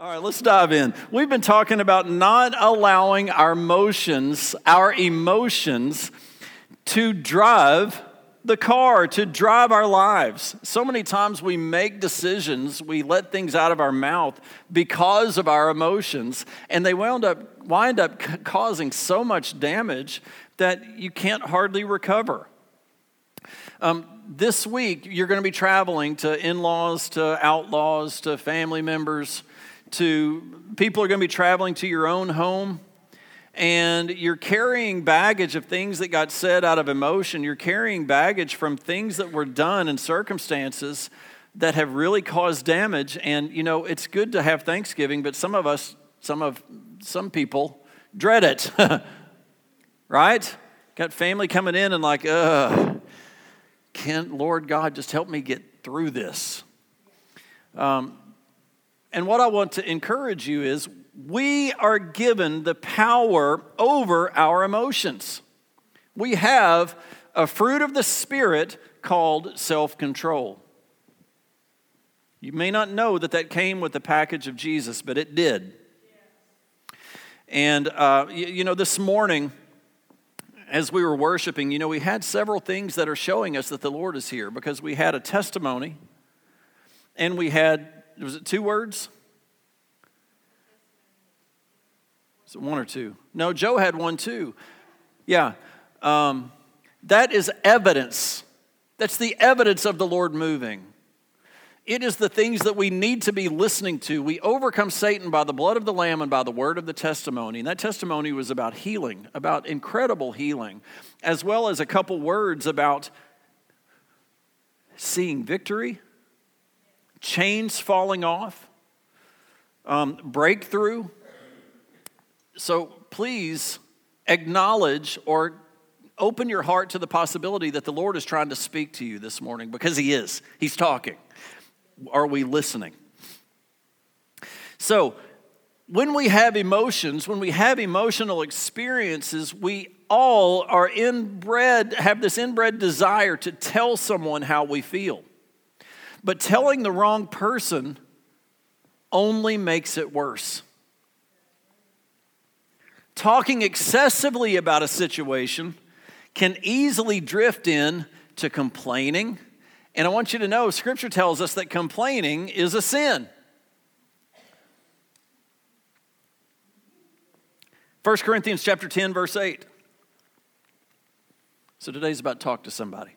All right, let's dive in. We've been talking about not allowing our emotions to drive the car, to drive our lives. So many times we make decisions, we let things out of our mouth because of our emotions, and they wind up causing so much damage that you can't hardly recover. This week, you're going to be traveling to in-laws, to outlaws, to family members, to people are going to be traveling to your own home, and you're carrying baggage of things that got said out of emotion. You're carrying baggage from things that were done in circumstances that have really caused damage. And you know, it's good to have Thanksgiving, but some people dread it. Right? Got family coming in and like, can Lord God just help me get through this? And what I want to encourage you is we are given the power over our emotions. We have a fruit of the Spirit called self-control. You may not know that came with the package of Jesus, but it did. And, this morning, as we were worshiping, we had several things that are showing us that the Lord is here, because we had a testimony and we had... Was it two words? Is it one or two? No, Joe had one too. Yeah. That is evidence. That's the evidence of the Lord moving. It is the things that we need to be listening to. We overcome Satan by the blood of the Lamb and by the word of the testimony. And that testimony was about healing, about incredible healing, as well as a couple words about seeing victory, chains falling off, breakthrough. So please acknowledge or open your heart to the possibility that the Lord is trying to speak to you this morning, because He is. He's talking. Are we listening? So when we have emotions, when we have emotional experiences, we all are have this inbred desire to tell someone how we feel. But telling the wrong person only makes it worse. Talking excessively about a situation can easily drift in to complaining. And I want you to know, Scripture tells us that complaining is a sin. 1 Corinthians chapter 10, verse 8. So today's about talk to somebody.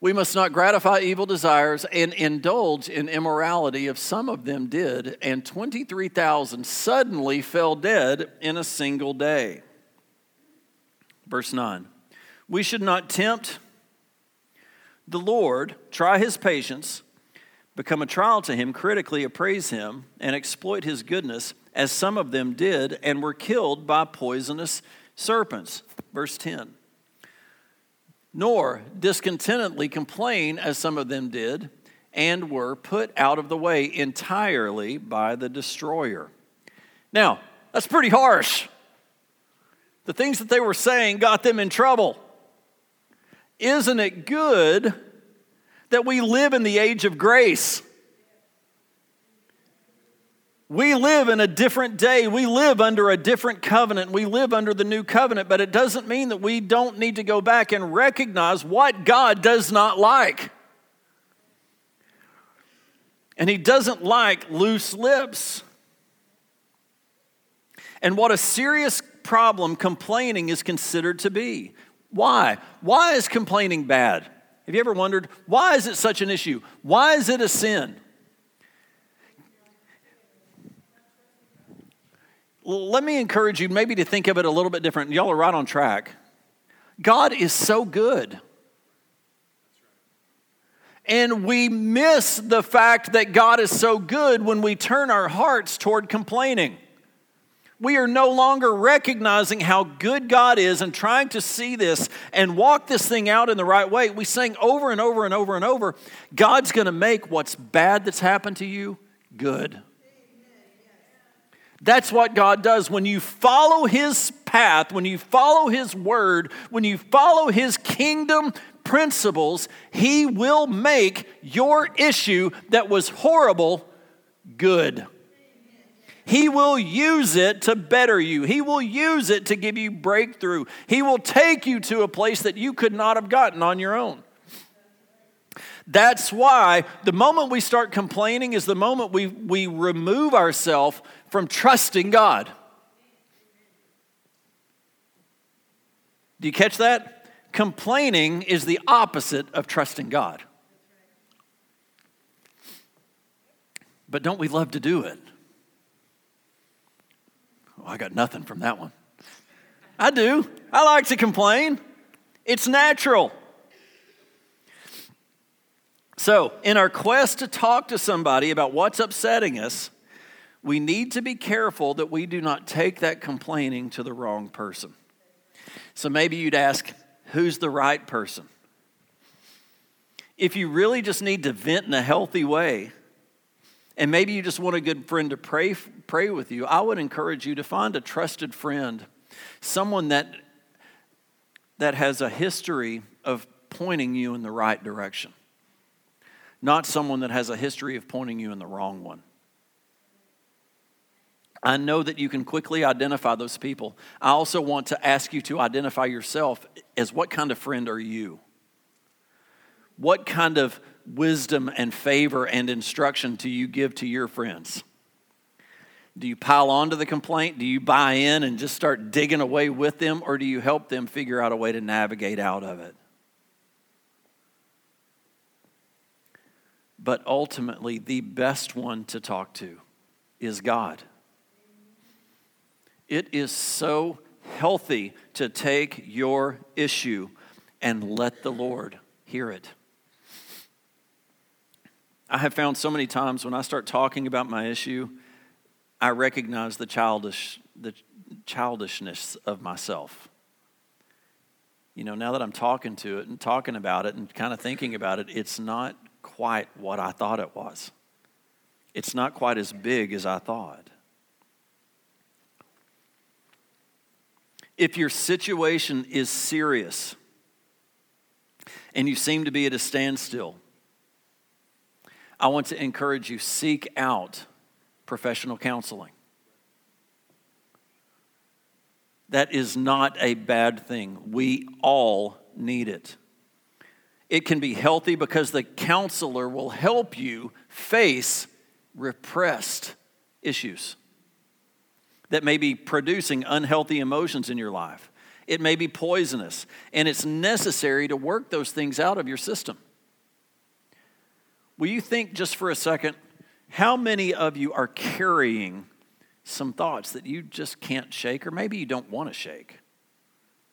We must not gratify evil desires and indulge in immorality, as some of them did, and 23,000 suddenly fell dead in a single day. Verse 9, we should not tempt the Lord, try His patience, become a trial to Him, critically appraise Him, and exploit His goodness, as some of them did, and were killed by poisonous serpents. Verse 10. Nor discontentedly complain, as some of them did, and were put out of the way entirely by the destroyer. Now, that's pretty harsh. The things that they were saying got them in trouble. Isn't it good that we live in the age of grace? We live in a different day. We live under a different covenant. We live under the new covenant, but it doesn't mean that we don't need to go back and recognize what God does not like. And He doesn't like loose lips. And what a serious problem complaining is considered to be. Why? Why is complaining bad? Have you ever wondered, why is it such an issue? Why is it a sin? Let me encourage you maybe to think of it a little bit different. Y'all are right on track. God is so good. And we miss the fact that God is so good when we turn our hearts toward complaining. We are no longer recognizing how good God is and trying to see this and walk this thing out in the right way. We sing over and over and over and over, God's going to make what's bad that's happened to you good. That's what God does. When you follow His path, when you follow His word, when you follow His kingdom principles, He will make your issue that was horrible good. He will use it to better you. He will use it to give you breakthrough. He will take you to a place that you could not have gotten on your own. That's why the moment we start complaining is the moment we remove ourselves from trusting God. Do you catch that? Complaining is the opposite of trusting God. But don't we love to do it? Oh, I got nothing from that one. I do. I like to complain. It's natural. So, in our quest to talk to somebody about what's upsetting us, we need to be careful that we do not take that complaining to the wrong person. So maybe you'd ask, who's the right person? If you really just need to vent in a healthy way, and maybe you just want a good friend to pray with you, I would encourage you to find a trusted friend, someone that has a history of pointing you in the right direction, not someone that has a history of pointing you in the wrong one. I know that you can quickly identify those people. I also want to ask you to identify yourself as what kind of friend are you? What kind of wisdom and favor and instruction do you give to your friends? Do you pile on to the complaint? Do you buy in and just start digging away with them? Or do you help them figure out a way to navigate out of it? But ultimately, the best one to talk to is God. It is so healthy to take your issue and let the Lord hear it. I have found so many times when I start talking about my issue, I recognize the childishness of myself. You know, now that I'm talking to it and talking about it and kind of thinking about it, it's not quite what I thought it was. It's not quite as big as I thought. If your situation is serious and you seem to be at a standstill, I want to encourage you, seek out professional counseling. That is not a bad thing. We all need it. It can be healthy because the counselor will help you face repressed issues that may be producing unhealthy emotions in your life. It may be poisonous, and it's necessary to work those things out of your system. Will you think just for a second, how many of you are carrying some thoughts that you just can't shake, or maybe you don't want to shake?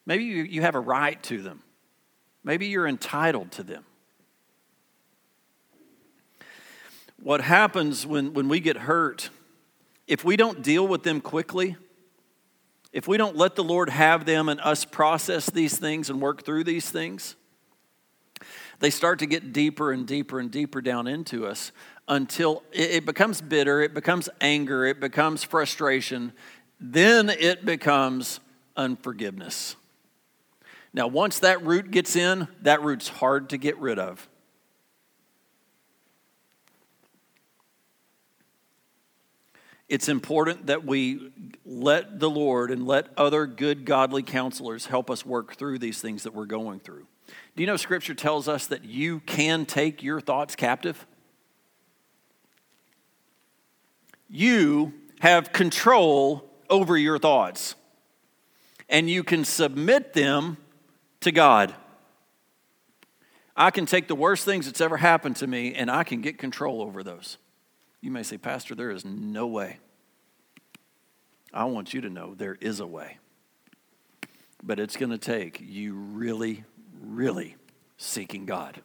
Maybe you have a right to them. Maybe you're entitled to them. What happens when we get hurt, if we don't deal with them quickly, if we don't let the Lord have them and us process these things and work through these things, they start to get deeper and deeper and deeper down into us until it becomes bitter, it becomes anger, it becomes frustration, then it becomes unforgiveness. Now, once that root gets in, that root's hard to get rid of. It's important that we let the Lord and let other good, godly counselors help us work through these things that we're going through. Do you know Scripture tells us that you can take your thoughts captive? You have control over your thoughts, and you can submit them to God. I can take the worst things that's ever happened to me, and I can get control over those. You may say, Pastor, there is no way. I want you to know there is a way. But it's going to take you really, really seeking God.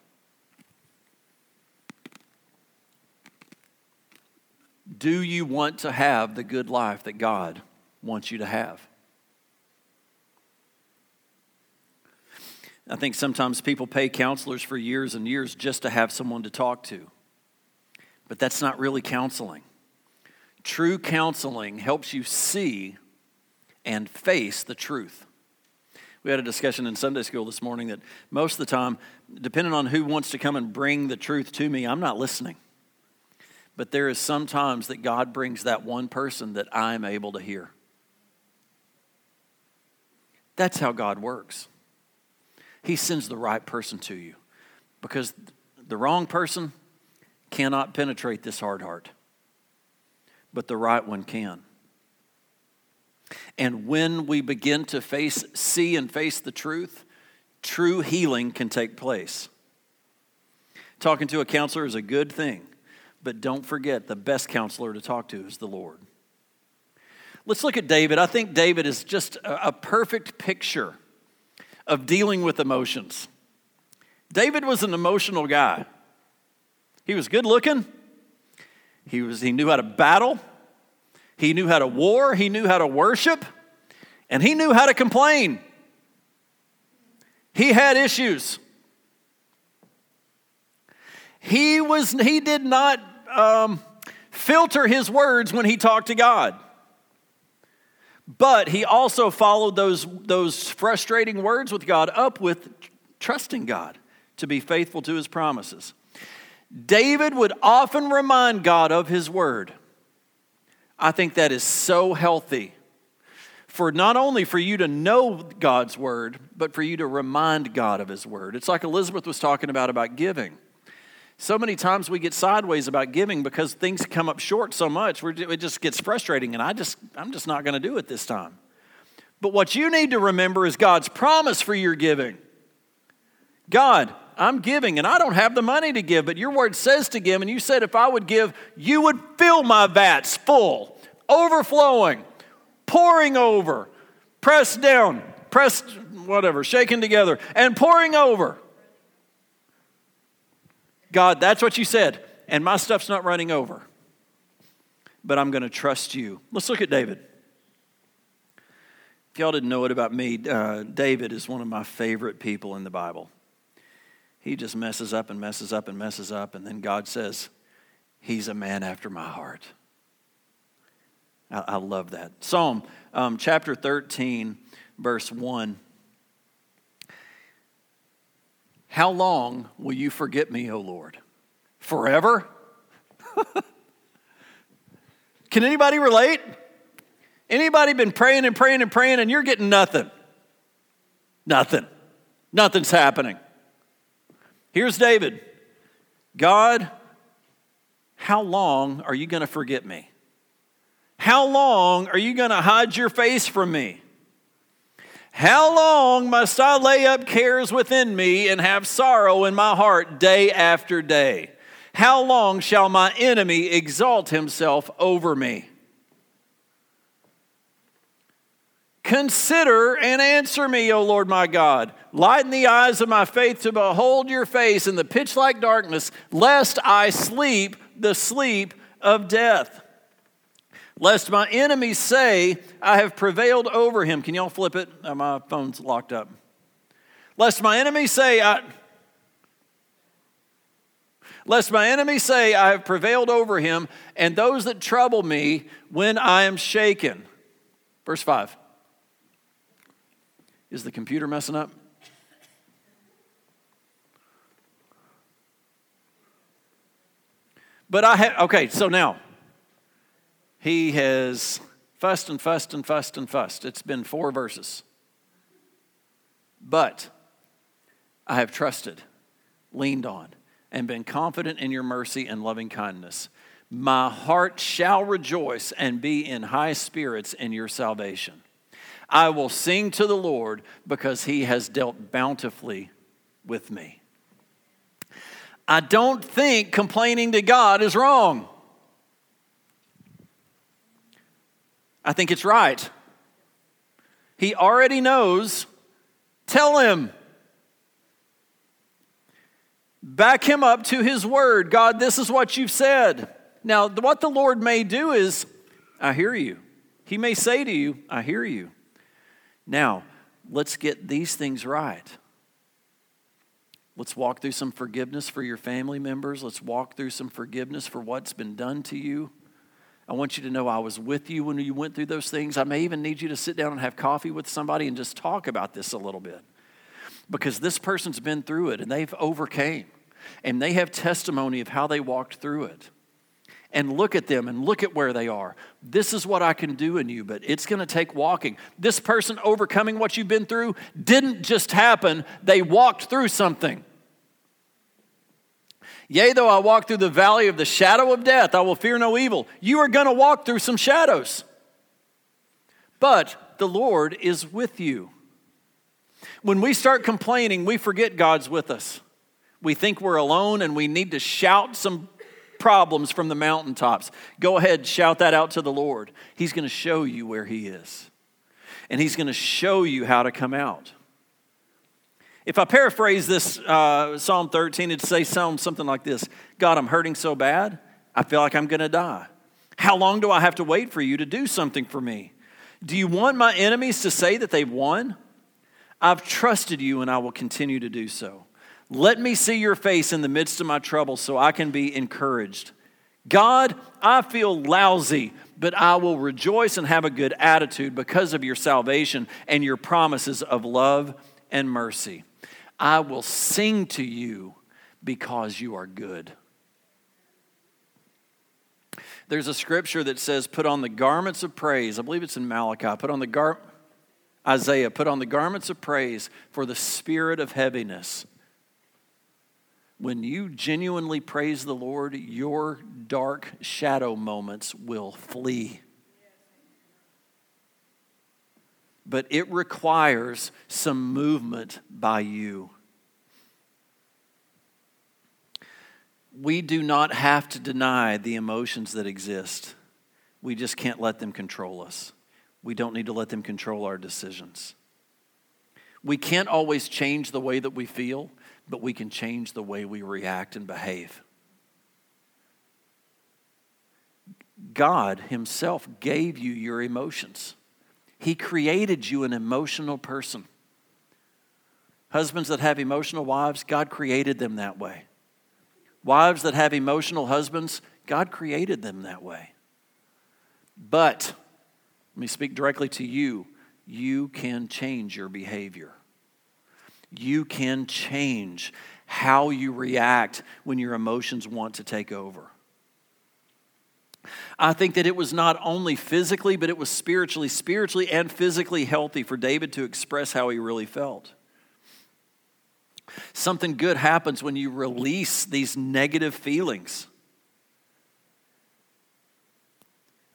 Do you want to have the good life that God wants you to have? I think sometimes people pay counselors for years and years just to have someone to talk to. But that's not really counseling. True counseling helps you see and face the truth. We had a discussion in Sunday school this morning that most of the time, depending on who wants to come and bring the truth to me, I'm not listening. But there is sometimes that God brings that one person that I'm able to hear. That's how God works. He sends the right person to you because the wrong person cannot penetrate this hard heart, but the right one can. And when we begin to see and face the truth, true healing can take place. Talking to a counselor is a good thing, but don't forget the best counselor to talk to is the Lord. Let's look at David. I think David is just a perfect picture of dealing with emotions. David was an emotional guy. He was good looking. He knew how to battle. He knew how to war. He knew how to worship. And he knew how to complain. He had issues. He did not filter his words when he talked to God. But he also followed those frustrating words with God up with trusting God to be faithful to his promises. David would often remind God of his word. I think that is so healthy for not only for you to know God's word, but for you to remind God of his word. It's like Elizabeth was talking about giving. So many times we get sideways about giving because things come up short so much. It just gets frustrating, and I'm just not going to do it this time. But what you need to remember is God's promise for your giving. God, I'm giving, and I don't have the money to give, but your word says to give, and you said if I would give, you would fill my vats full, overflowing, pouring over, pressed down, shaken together, and pouring over. God, that's what you said, and my stuff's not running over, but I'm going to trust you. Let's look at David. If y'all didn't know it about me, David is one of my favorite people in the Bible. He just messes up and messes up and messes up, and then God says, he's a man after my heart. I love that. Psalm chapter 13, verse 1. How long will you forget me, O Lord? Forever? Can anybody relate? Anybody been praying and praying and praying and you're getting nothing? Nothing. Nothing's happening. Here's David. God, how long are you going to forget me? How long are you going to hide your face from me? How long must I lay up cares within me and have sorrow in my heart day after day? How long shall my enemy exalt himself over me? Consider and answer me, O Lord my God. Lighten the eyes of my faith to behold your face in the pitch-like darkness, lest I sleep the sleep of death. Lest my enemies say, I have prevailed over him. Can y'all flip it? My phone's locked up. Lest my enemies say, I have prevailed over him, and those that trouble me when I am shaken. Verse 5. Is the computer messing up? But so now. He has fussed and fussed and fussed and fussed. It's been 4 verses. But I have trusted, leaned on, and been confident in your mercy and loving kindness. My heart shall rejoice and be in high spirits in your salvation. I will sing to the Lord because he has dealt bountifully with me. I don't think complaining to God is wrong. I think it's right. He already knows. Tell him. Back him up to his word. God, this is what you've said. Now, what the Lord may do is, I hear you. He may say to you, I hear you. Now, let's get these things right. Let's walk through some forgiveness for your family members. Let's walk through some forgiveness for what's been done to you. I want you to know I was with you when you went through those things. I may even need you to sit down and have coffee with somebody and just talk about this a little bit. Because this person's been through it and they've overcame. And they have testimony of how they walked through it. and look at them and look at where they are. This is what I can do in you, but it's going to take walking. This person overcoming what you've been through didn't just happen. They walked through something. Yea, though I walk through the valley of the shadow of death, I will fear no evil. You are going to walk through some shadows. But the Lord is with you. When we start complaining, we forget God's with us. We think we're alone and we need to shout some problems from the mountaintops. Go ahead, shout that out to the Lord. He's going to show you where He is. And He's going to show you how to come out. If I paraphrase this Psalm 13, it'd say something like this. God, I'm hurting so bad, I feel like I'm going to die. How long do I have to wait for you to do something for me? Do you want my enemies to say that they've won? I've trusted you and I will continue to do so. Let me see your face in the midst of my trouble so I can be encouraged. God, I feel lousy, but I will rejoice and have a good attitude because of your salvation and your promises of love and mercy. I will sing to you because you are good. There's a scripture that says, put on the garments of praise. I believe it's in Malachi. Isaiah, put on the garments of praise for the spirit of heaviness. When you genuinely praise the Lord, your dark shadow moments will flee. But it requires some movement by you. We do not have to deny the emotions that exist. We just can't let them control us. We don't need to let them control our decisions. We can't always change the way that we feel, but we can change the way we react and behave. God Himself gave you your emotions. He created you an emotional person. Husbands that have emotional wives, God created them that way. Wives that have emotional husbands, God created them that way. But, let me speak directly to you, you can change your behavior. You can change how you react when your emotions want to take over. I think that it was not only physically, but it was spiritually and physically healthy for David to express how he really felt. Something good happens when you release these negative feelings.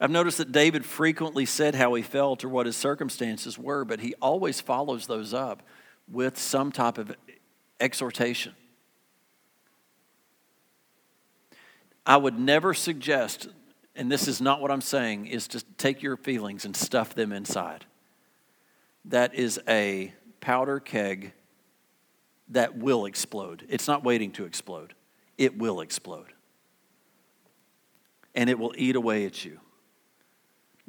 I've noticed that David frequently said how he felt or what his circumstances were, but he always follows those up with some type of exhortation. I would never suggest, and this is not what I'm saying, is to take your feelings and stuff them inside. That is a powder keg that will explode. It's not waiting to explode. It will explode. And it will eat away at you.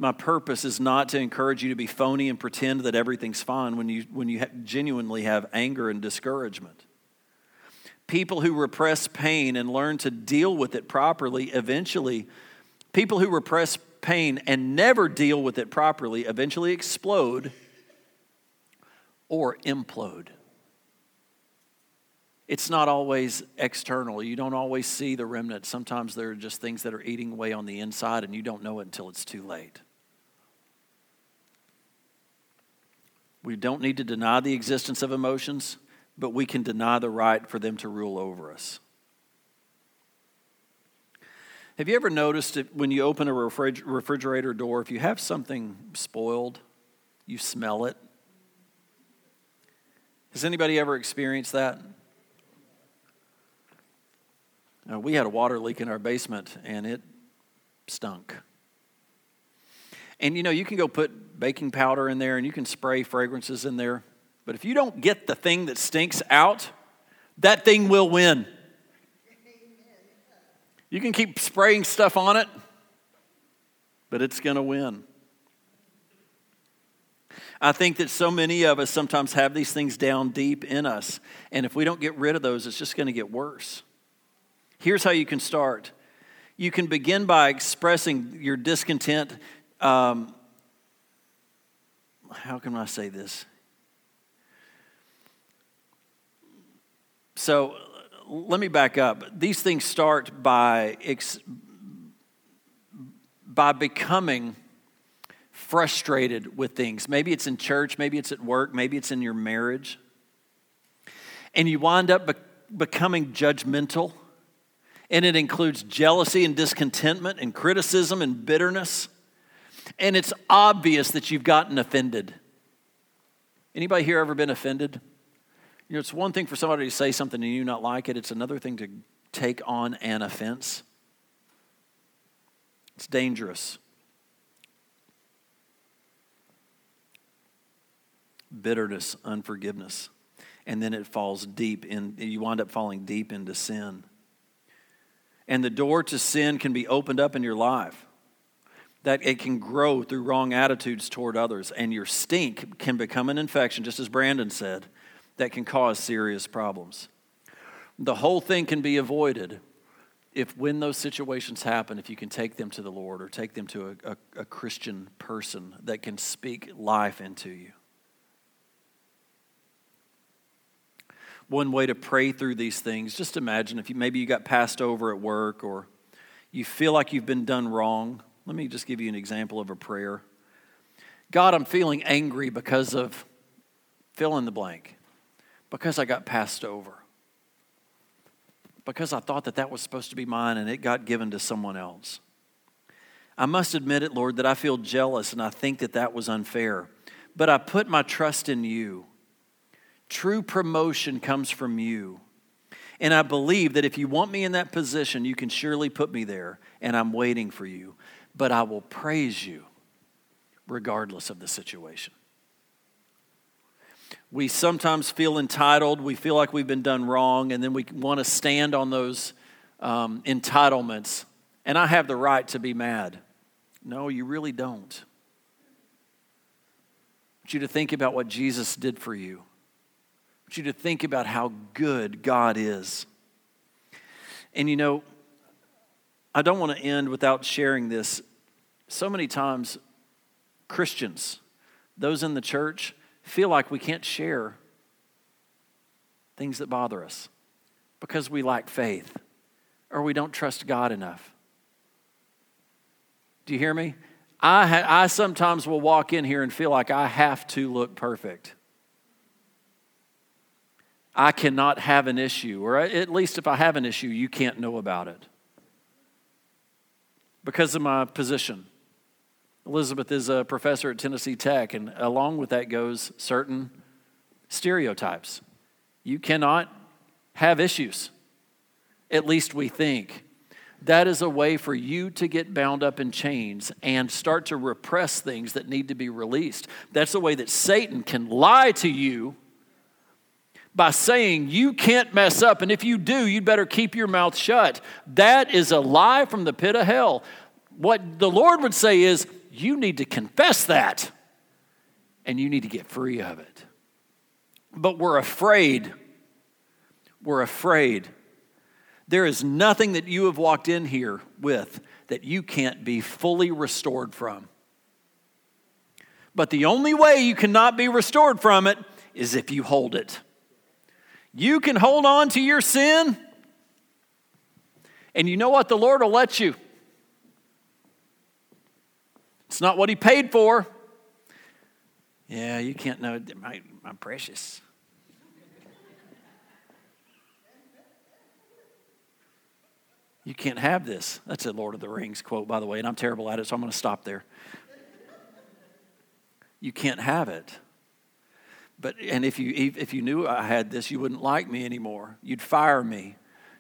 My purpose is not to encourage you to be phony and pretend that everything's fine when you genuinely have anger and discouragement. People who repress pain and never deal with it properly eventually explode or implode. It's not always external. You don't always see the remnant. Sometimes there are just things that are eating away on the inside and you don't know it until it's too late. We don't need to deny the existence of emotions, but we can deny the right for them to rule over us. Have you ever noticed that when you open a refrigerator door, if you have something spoiled, you smell it? Has anybody ever experienced that? We had a water leak in our basement, and it stunk. And, you can go put baking powder in there, and you can spray fragrances in there. But if you don't get the thing that stinks out, that thing will win. You can keep spraying stuff on it, but it's going to win. I think that so many of us sometimes have these things down deep in us. And if we don't get rid of those, it's just going to get worse. Here's how you can start. You can begin by expressing your discontent. How can I say this? So let me back up. These things start by by becoming frustrated with things. Maybe it's in church, maybe it's at work, maybe it's in your marriage. And you wind up becoming judgmental. And it includes jealousy and discontentment and criticism and bitterness. And it's obvious that you've gotten offended. Anybody here ever been offended? You know, it's one thing for somebody to say something and you not like it. It's another thing to take on an offense. It's dangerous. Bitterness, unforgiveness. And then it falls deep in, you wind up falling deep into sin. And the door to sin can be opened up in your life. That it can grow through wrong attitudes toward others. And your stink can become an infection, just as Brandon said, that can cause serious problems. The whole thing can be avoided if, when those situations happen, if you can take them to the Lord or take them to a Christian person that can speak life into you. One way to pray through these things, just imagine if you, maybe you got passed over at work or you feel like you've been done wrong. Let me just give you an example of a prayer. God, I'm feeling angry because of fill in the blank, because I got passed over, because I thought that that was supposed to be mine and it got given to someone else. I must admit it, Lord, that I feel jealous and I think that that was unfair, but I put my trust in you. True promotion comes from you. And I believe that if you want me in that position, you can surely put me there, and I'm waiting for you. But I will praise you regardless of the situation. We sometimes feel entitled. We feel like we've been done wrong, and then we want to stand on those entitlements. And I have the right to be mad. No, you really don't. I want you to think about what Jesus did for you. I want you to think about how good God is. And you know, I don't want to end without sharing this. So many times, Christians, those in the church, feel like we can't share things that bother us because we lack faith or we don't trust God enough. Do you hear me? I sometimes will walk in here and feel like I have to look perfect. I cannot have an issue, or at least if I have an issue, you can't know about it. Because of my position. Elizabeth is a professor at Tennessee Tech, and along with that goes certain stereotypes. You cannot have issues, at least we think. That is a way for you to get bound up in chains and start to repress things that need to be released. That's a way that Satan can lie to you by saying you can't mess up, and if you do, you'd better keep your mouth shut. That is a lie from the pit of hell. What the Lord would say is, you need to confess that, and you need to get free of it. But we're afraid. We're afraid. There is nothing that you have walked in here with that you can't be fully restored from. But the only way you cannot be restored from it is if you hold it. You can hold on to your sin, and you know what? The Lord will let you. It's not what He paid for. Yeah, you can't know. I'm precious. You can't have this. That's a Lord of the Rings quote, by the way, and I'm terrible at it, so I'm going to stop there. You can't have it. But and if you knew I had this, you wouldn't like me anymore. You'd fire me.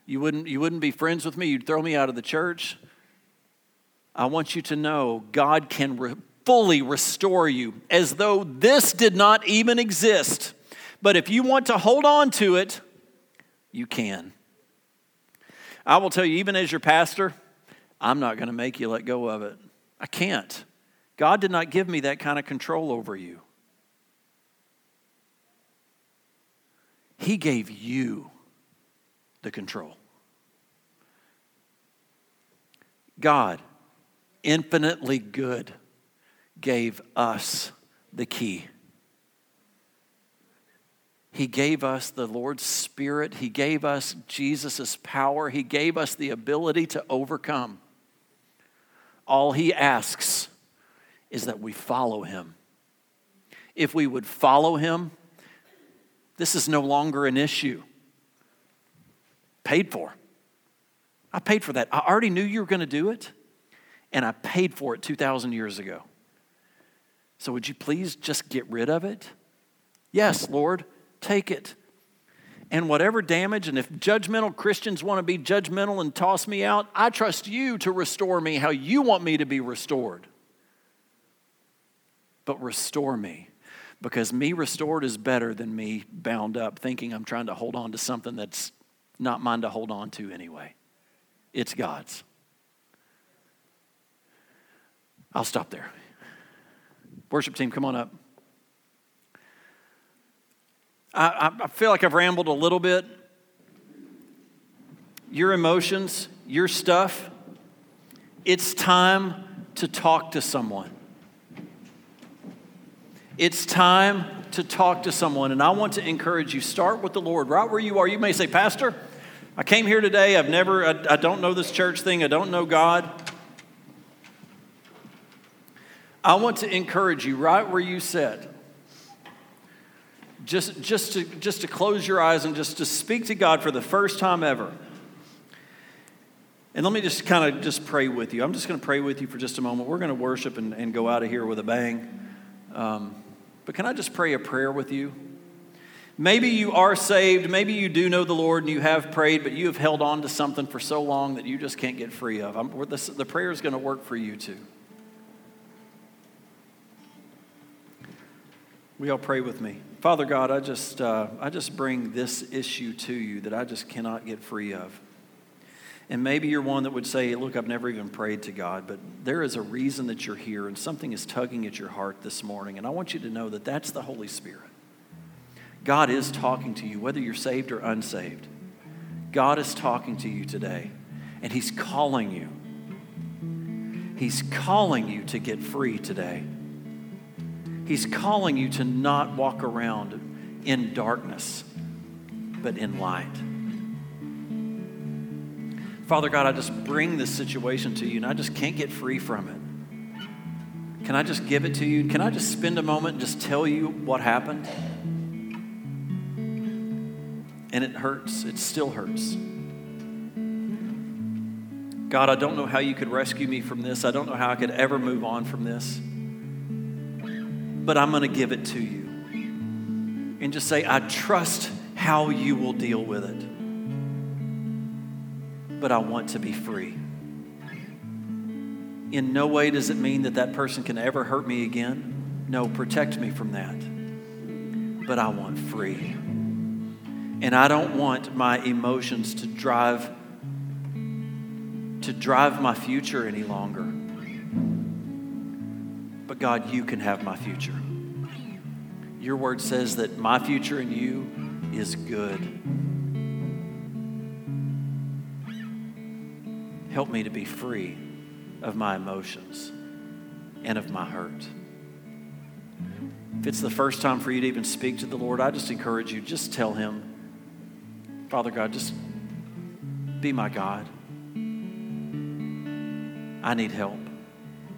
You wouldn't be friends with me. You'd throw me out of the church. I want you to know God can fully restore you as though this did not even exist. But if you want to hold on to it, you can. I will tell you, even as your pastor, I'm not going to make you let go of it. I can't. God did not give me that kind of control over you. He gave you the control. God, infinitely good, gave us the key. He gave us the Lord's Spirit. He gave us Jesus' power. He gave us the ability to overcome. All he asks is that we follow him. If we would follow him, this is no longer an issue. Paid for. I paid for that. I already knew you were going to do it, and I paid for it 2,000 years ago. So would you please just get rid of it? Yes, Lord, take it. And whatever damage, and if judgmental Christians want to be judgmental and toss me out, I trust you to restore me how you want me to be restored. But restore me, because me restored is better than me bound up, thinking I'm trying to hold on to something that's not mine to hold on to anyway. It's God's. I'll stop there. Worship team, come on up. I feel like I've rambled a little bit. Your emotions, your stuff, it's time to talk to someone. It's time to talk to someone, and I want to encourage you, start with the Lord right where you are. You may say, Pastor, I came here today. I don't know this church thing. I don't know God. I want to encourage you right where you sit. Just to close your eyes and just to speak to God for the first time ever. And let me just kind of just pray with you. I'm just going to pray with you for just a moment. We're going to worship and go out of here with a bang. But can I just pray a prayer with you? Maybe you are saved. Maybe you do know the Lord and you have prayed, but you have held on to something for so long that you just can't get free of. The prayer is going to work for you too. We all pray with me. Father God, I just bring this issue to you that I just cannot get free of. And maybe you're one that would say, look, I've never even prayed to God, but there is a reason that you're here and something is tugging at your heart this morning. And I want you to know that that's the Holy Spirit. God is talking to you, whether you're saved or unsaved. God is talking to you today, and he's calling you. He's calling you to get free today. He's calling you to not walk around in darkness, but in light. Father God, I just bring this situation to you, and I just can't get free from it. Can I just give it to you? Can I just spend a moment and just tell you what happened? And it hurts. It still hurts. God, I don't know how you could rescue me from this. I don't know how I could ever move on from this. But I'm going to give it to you. And just say, I trust how you will deal with it. But I want to be free. In no way does it mean that person can ever hurt me again. No, protect me from that. But I want free. And I don't want my emotions to drive my future any longer. But God, you can have my future. Your word says that my future in you is good. Help me to be free of my emotions and of my hurt. If it's the first time for you to even speak to the Lord, I just encourage you, just tell him, Father God, just be my God. I need help.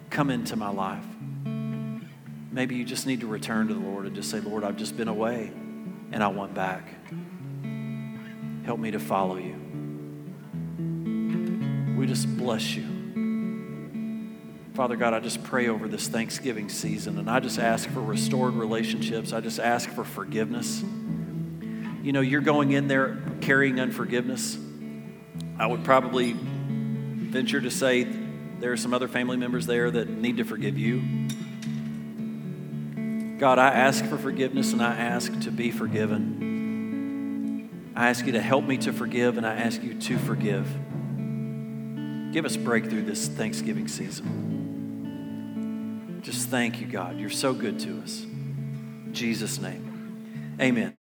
Come into my life. Maybe you just need to return to the Lord and just say, Lord, I've just been away and I want back. Help me to follow you. We just bless you. Father God, I just pray over this Thanksgiving season, and I just ask for restored relationships. I just ask for forgiveness. You know, you're going in there carrying unforgiveness. I would probably venture to say there are some other family members there that need to forgive you. God, I ask for forgiveness, and I ask to be forgiven. I ask you to help me to forgive, and I ask you to forgive. Give us breakthrough this Thanksgiving season. Just thank you, God. You're so good to us. In Jesus' name, amen.